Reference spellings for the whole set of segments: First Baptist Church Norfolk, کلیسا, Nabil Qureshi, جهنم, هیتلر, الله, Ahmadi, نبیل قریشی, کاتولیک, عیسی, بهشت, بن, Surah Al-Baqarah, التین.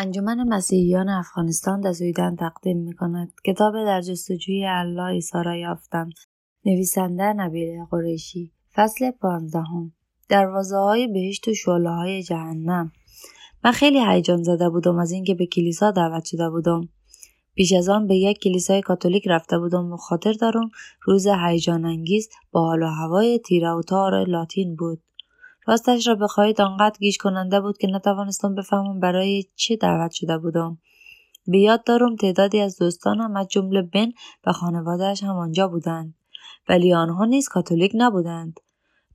انجمن مسیحیان افغانستان دزویدن تقدیم می‌کند. کتاب در جستجوی الله عیسی را یافتم. نویسنده نبیل قریشی. فصل 15. دروازه‌های بهشت و شعله‌های جهنم. من خیلی هیجان زده بودم از اینکه به کلیسا دعوت شده بودم. پیش از آن به یک کلیسای کاتولیک رفته بودم و خاطر دارم روز هیجان انگیز با حال و هوای تیره و تار لاتین بود. راستش را بخواهید آنقدر گیج کننده بود که نتوانستم بفهمم برای چه دعوت شده بودم. به یاد دارم تعدادی از دوستانم از جمله بن و خانواده‌اش هم آنجا بودند، ولی آنها نیز کاتولیک نبودند.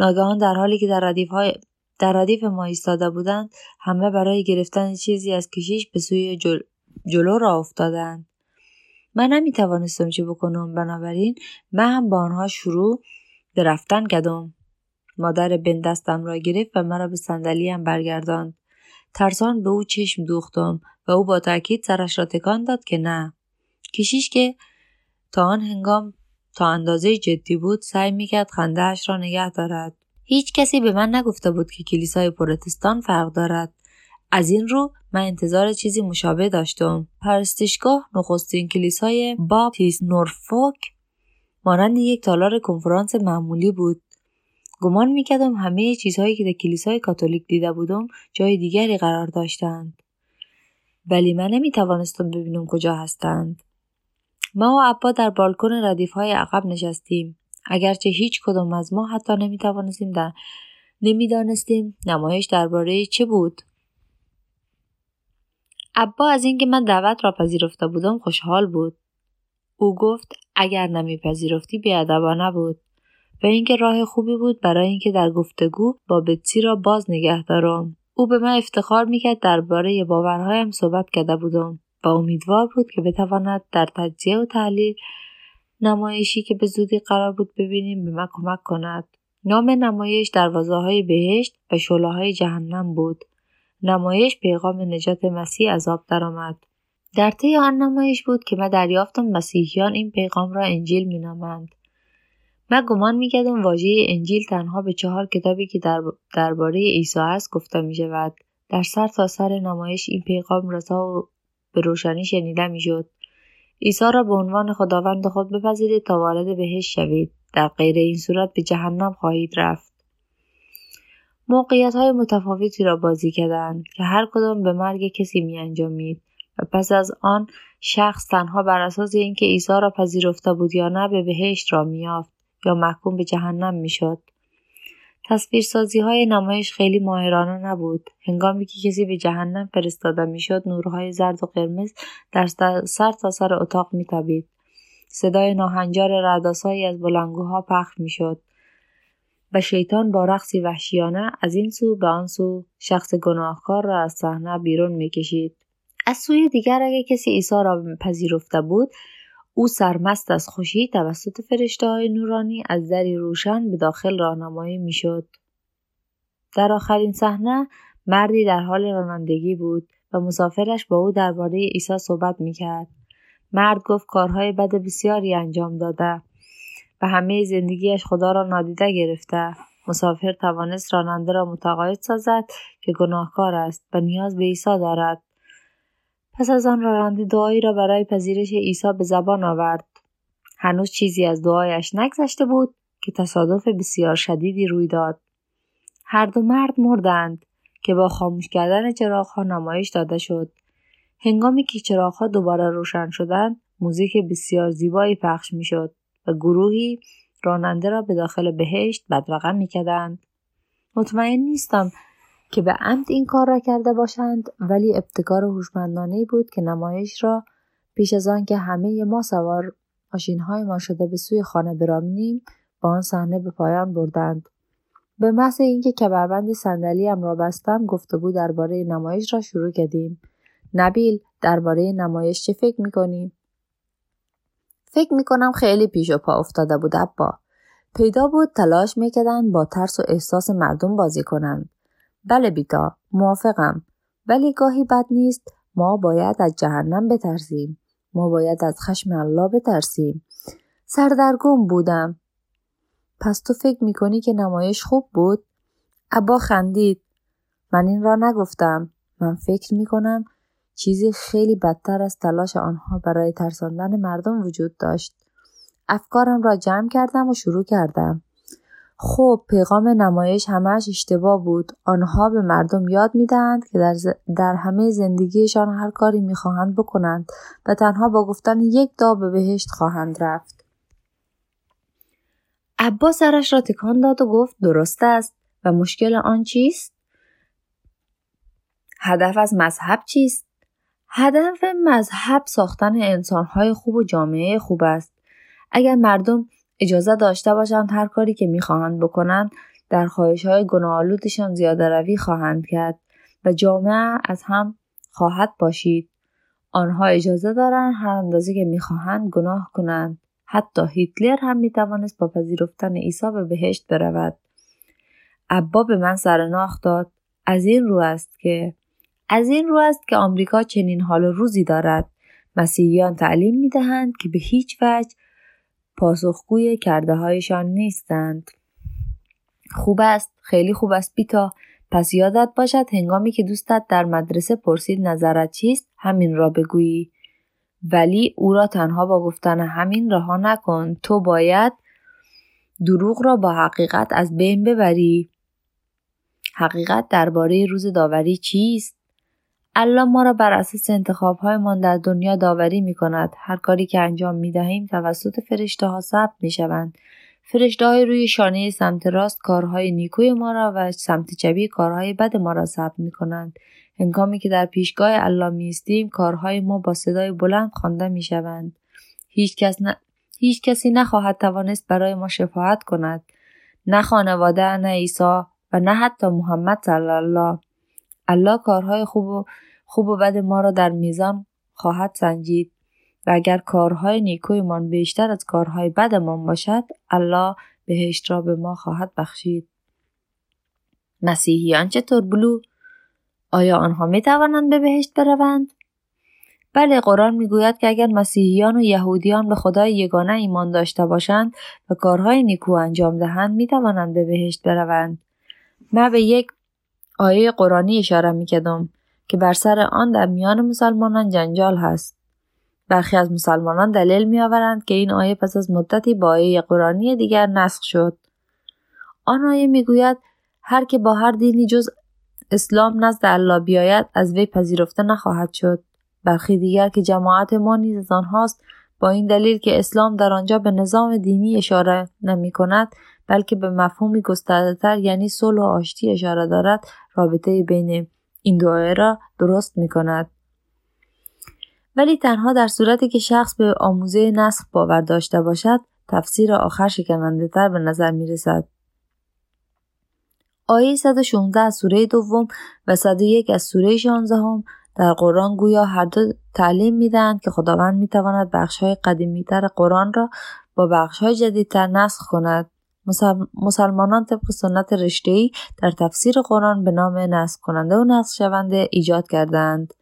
ناگهان در حالی که در ردیف ما ایستاده بودند، همه برای گرفتن چیزی از کشیش به سوی جلو را افتادند. من نمی‌توانستم چه بکنم، بنابراین من هم با آنها شروع به رفتن کردم. مادر بن دستم را گرفت و مرا به صندلی‌ام برگرداند. ترسان به او چشم دوختم و او با تأکید سرش را تکان داد که نه. کشیش که تا آن هنگام تا اندازه جدی بود سعی میکرد خنده‌اش را نگه دارد. هیچ کسی به من نگفته بود که کلیسای پروتستان فرق دارد. از این رو من انتظار چیزی مشابه داشتم. پرستشگاه نخستین کلیسای باپتیست نورفوک مانند یک تالار کنفرانس معمولی بود. گمان میکردم همه چیزهایی که در کلیسای کاتولیک دیده بودم جای دیگری قرار داشتند، ولی من نمیتوانستم ببینم کجا هستند. ما و عبا در بالکن ردیف‌های عقب نشستیم، اگرچه هیچ کدام از ما حتی نمیدانستیم نمایش درباره چه بود. عبا از اینکه من دعوت را پذیرفته بودم خوشحال بود. او گفت اگر نمیپذیرفتی بی‌ادبانه بود و اینکه راه خوبی بود برای اینکه در گفتگو با بتسی را باز نگه دارم. او به من افتخار میکرد درباره باورهایم صحبت کرده بودم و امیدوار بود که بتواند در تجزیه و تحلیل نمایشی که به زودی قرار بود ببینیم به من کمک کند. نام نمایش دروازه‌های بهشت و شعله‌های جهنم بود. نمایش پیغام نجات مسیح از آب درآمد. در طی آن نمایش بود که من دریافتم مسیحیان این پیغام را انجیل مینامند. من گمان می‌کردم واژه انجیل تنها به 4 کتابی که درباره عیسی است گفته می‌شود. در سرتاسر نمایش این پیغام را تا به روشنی شنیده می‌شد. عیسی را به عنوان خداوند خود بپذیرید تا وارد بهشت شوید، در غیر این صورت به جهنم خواهید رفت. موقعیت‌های متفاوتی را بازی کردند که هر کدام به مرگ کسی می‌انجامید و پس از آن شخص تنها بر اساس اینکه عیسی را پذیرفته بود یا نه به بهشت را می‌یافت یا محکوم به جهنم می‌شد. تصویرسازی‌های نمایش خیلی ماهرانه نبود. هنگامی که کسی به جهنم فرستاده می‌شد، نورهای زرد و قرمز در سرتاسر اتاق می‌تابید. صدای ناهنجار رعداسایی از بلندگوها پخش می‌شد و شیطان با رقصی وحشیانه از این سو به آن سو شخص گناهکار را از صحنه بیرون می‌کشید. از سوی دیگر اگر کسی عیسی را پذیرفته بود، او سرمست از خوشی توسط فرشته‌های نورانی از دری روشن به داخل راهنمایی می‌شد. در آخرین صحنه مردی در حال رانندگی بود و مسافرش با او درباره عیسی صحبت می‌کرد. مرد گفت کارهای بد بسیاری انجام داده و همه زندگیش خدا را نادیده گرفته. مسافر توانست راننده را متقاعد سازد که گناهکار است و نیاز به عیسی دارد. پس از آن راننده دعایی را برای پذیرش عیسی به زبان آورد. هنوز چیزی از دعایش نگذشته بود که تصادف بسیار شدیدی روی داد. هر دو مرد مردند که با خاموش کردن چراغ‌ها نمایش داده شد. هنگامی که چراغ‌ها دوباره روشن شدند، موزیک بسیار زیبایی پخش می‌شد و گروهی راننده را به داخل بهشت بدرقه می‌کردند. مطمئن نیستم که به عمد این کار را کرده باشند، ولی ابتکار هوشمندانه‌ای بود که نمایش را پیش از آن که همه ما سوار ماشین‌های ما شده به سوی خانه برامیم با آن صحنه به پایان بردند. به محض اینکه کمربند صندلی‌ام را بستم، گفتگو درباره نمایش را شروع کردیم. نبیل، درباره نمایش چه فکر می‌کنی؟ فکر می‌کنم خیلی پیش و پا افتاده بود عبا. پیدا بود تلاش می‌کردند با ترس و احساس مردم بازی کنند. بله بیتا، موافقم، ولی گاهی بد نیست. ما باید از جهنم بترسیم. ما باید از خشم الله بترسیم. سردرگم بودم. پس تو فکر میکنی که نمایش خوب بود؟ عبا خندید. من این را نگفتم. من فکر میکنم چیزی خیلی بدتر از تلاش آنها برای ترساندن مردم وجود داشت. افکارم را جمع کردم و شروع کردم. خب پیغام نمایش همش اشتباه بود. آنها به مردم یاد میدهند که در همه زندگیشان هر کاری میخواهند بکنند و تنها با گفتن یک دعا به بهشت خواهند رفت. عباس سرش را تکان داد و گفت درست است. و مشکل آن چیست؟ هدف از مذهب چیست؟ هدف مذهب ساختن انسانهای خوب و جامعه خوب است. اگر مردم اجازه داشته باشند هر کاری که میخواهند بکنند، در خواهشهای گناهآلودشان زیاده روی خواهند کرد و جامعه از هم خواهد باشید. آنها اجازه دارند هر اندازه که میخواهند گناه کنند. حتی هیتلر هم میتوانست با پذیرفتن عیسی به بهشت برود. عبا به من سرناخت داد. از این رو است که آمریکا چنین حال روزی دارد. مسیحیان تعلیم میدهند که به هیچ وجه پاسخگوی کرده هایشان نیستند. خوب است، خیلی خوب است بیتا. پس یادت باشد هنگامی که دوستت در مدرسه پرسید نظرت چیست، همین را بگویی. ولی او را تنها با گفتن همین رها نکن. تو باید دروغ را با حقیقت از بین ببری. حقیقت درباره روز داوری چیست؟ الله ما را بر اساس انتخاب‌هایمان در دنیا داوری می‌کند. هر کاری که انجام می‌دهیم توسط فرشته‌ها ثبت می‌شوند. فرشته‌های روی شانه سمت راست کارهای نیکوی ما را و سمت چپی کارهای بد ما را ثبت می‌کنند. هنگامی که در پیشگاه الله می‌ایستیم، کارهای ما با صدای بلند خوانده می‌شوند. هیچ کسی نخواهد توانست برای ما شفاعت کند. نه خانواده، نه عیسی و نه حتی محمد صلی الله. الله کارهای خوب و بد ما را در میزان خواهد سنجید و اگر کارهای نیکویمان بیشتر از کارهای بدمان باشد، الله بهشت را به ما خواهد بخشید. مسیحیان چطور بلو؟ آیا آنها می توانند به بهشت بروند؟ بله، قرآن میگوید که اگر مسیحیان و یهودیان به خدای یگانه ایمان داشته باشند و کارهای نیکو انجام دهند، می توانند به بهشت بروند. من به یک آیه قرآنی اشاره میکردم که بر سر آن در میان مسلمانان جنجال هست. برخی از مسلمانان دلیل میآورند که این آیه پس از مدتی با آیه قرآنی دیگر نسخ شد. آن آیه میگوید هر که با هر دینی جز اسلام نزد الله بیاید از وی پذیرفته نخواهد شد. برخی دیگر که جماعت ما نیز از آنهاست، با این دلیل که اسلام در آنجا به نظام دینی اشاره نمی کند بلکه به مفهومی گسترده‌تر، یعنی صلح و آشتی اشاره دارد، رابطه بین این دو آیه را درست می کند. ولی تنها در صورتی که شخص به آموزه نسخ باور داشته باشد، تفسیر آخر شکننده تر به نظر می رسد. آیه 116 از سوره دوم و 101 از سوره 16 در قرآن گویا هر دو تعلیم میدهند که خداوند میتواند بخش‌های قدیمی‌تر قرآن را با بخش‌های جدیدتر نسخ کند. مسلمانان طبق سنت رشته‌ای در تفسیر قرآن به نام نسخ کننده و نسخ شونده ایجاد کردند،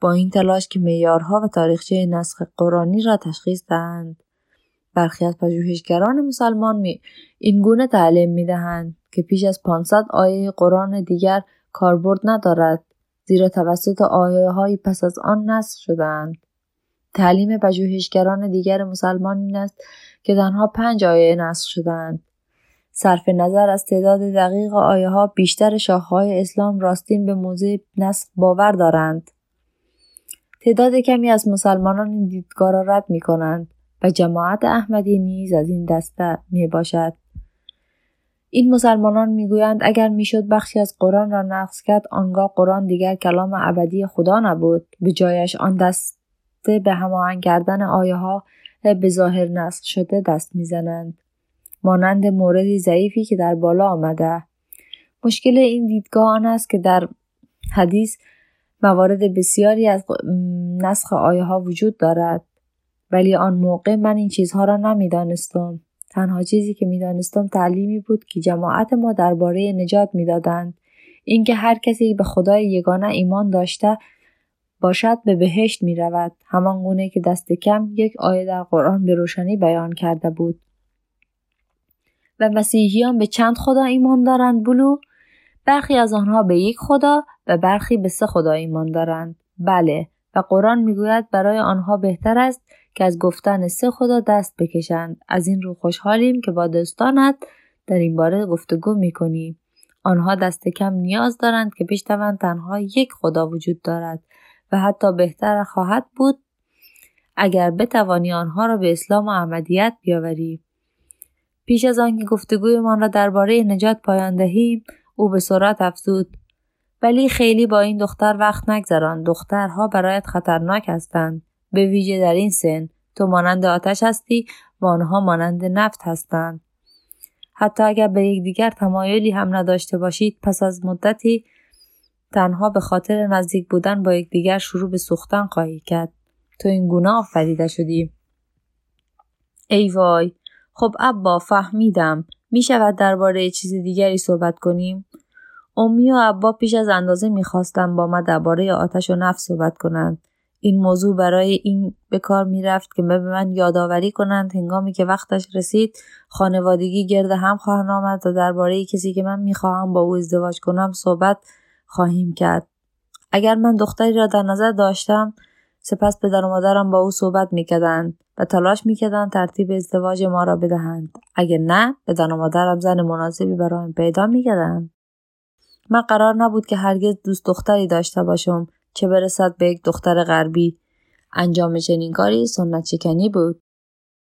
با این تلاش که معیارها و تاریخچه نسخ قرآنی را تشخیص دهند. برخی از پژوهشگران مسلمان این گونه تعلیم میدهند که پیش از 500 آیه قرآن دیگر کاربرد ندارد، زیرا توسط آیه‌های پس از آن نسخ شدند. تعلیم پژوهشگران دیگر مسلمان این است که تنها 5 آیه نسخ شدند. صرف نظر از تعداد دقیق آیه‌ها، بیشتر شاخه‌های اسلام راستین به موضوع نسخ باور دارند. تعداد کمی از مسلمانان این دیدگاه را رد می‌کنند و جماعت احمدی نیز از این دسته میباشد. این مسلمانان میگویند اگر میشد بخشی از قرآن را نسخ کرد، آنگاه قرآن دیگر کلام ابدی خدا نبود. به جایش آن دسته به هماهنگ کردن آیه ها به ظاهر نسخ شده دست میزنند، مانند موردی ضعیفی که در بالا آمده. مشکل این دیدگاه آن است که در حدیث موارد بسیاری از نسخ آیه ها وجود دارد، ولی آن موقع من این چیزها را نمیدانستم. تنها چیزی که می‌دانستم تعلیمی بود که جماعت ما درباره نجات می‌دادند. اینکه هر کسی به خدای یگانه ایمان داشته باشد به بهشت می‌رود، همان گونه که دست کم یک آیه در قرآن به روشنی بیان کرده بود. و مسیحیان به چند خدا ایمان دارند بلو؟ برخی از آنها به یک خدا و برخی به 3 خدا ایمان دارند. بله، و قرآن میگوید برای آنها بهتر است که از گفتن سه خدا دست بکشند. از این رو خوشحالیم که با دوستانت در این باره گفتگو میکنیم. آنها دست کم نیاز دارند که بشنوند تنها یک خدا وجود دارد و حتی بهتر خواهد بود اگر بتوانی آنها را به اسلام و احمدیت بیاوری. پیش از آنکه گفتگویمان را درباره نجات پایان دهیم، او به سرعت افزود: ولی خیلی با این دختر وقت نگذران، دخترها برایت خطرناک هستند، به ویژه در این سن. تو مانند آتش هستی و آنها مانند نفت هستند. حتی اگر به یکدیگر تمایلی هم نداشته باشید، پس از مدتی تنها به خاطر نزدیک بودن با یکدیگر شروع به سوختن خواهی کرد. تو این گونه آفریده شدی. ای وای، خب ابا فهمیدم. می شود درباره چیز دیگری صحبت کنیم؟ امی و ابا پیش از اندازه می‌خواستند با ما درباره آتش و نفت صحبت کنند. این موضوع برای این به کار می‌رفت که به من یادآوری کنند هنگامی که وقتش رسید خانوادگی گرد هم خواهند آمد و درباره کسی که من می‌خواهم با او ازدواج کنم صحبت خواهیم کرد. اگر من دختری را در نظر داشتم، سپس پدر و مادرم با او صحبت می‌کردند و تلاش می‌کردند ترتیب ازدواج ما را بدهند. اگر نه، پدر و مادرم زن مناسبی برایم پیدا می‌کردند. من قرار نبود که هرگز دوست دختری داشته باشم، چه برسد به یک دختر غربی. انجام چنین کاری سنت شکنی بود.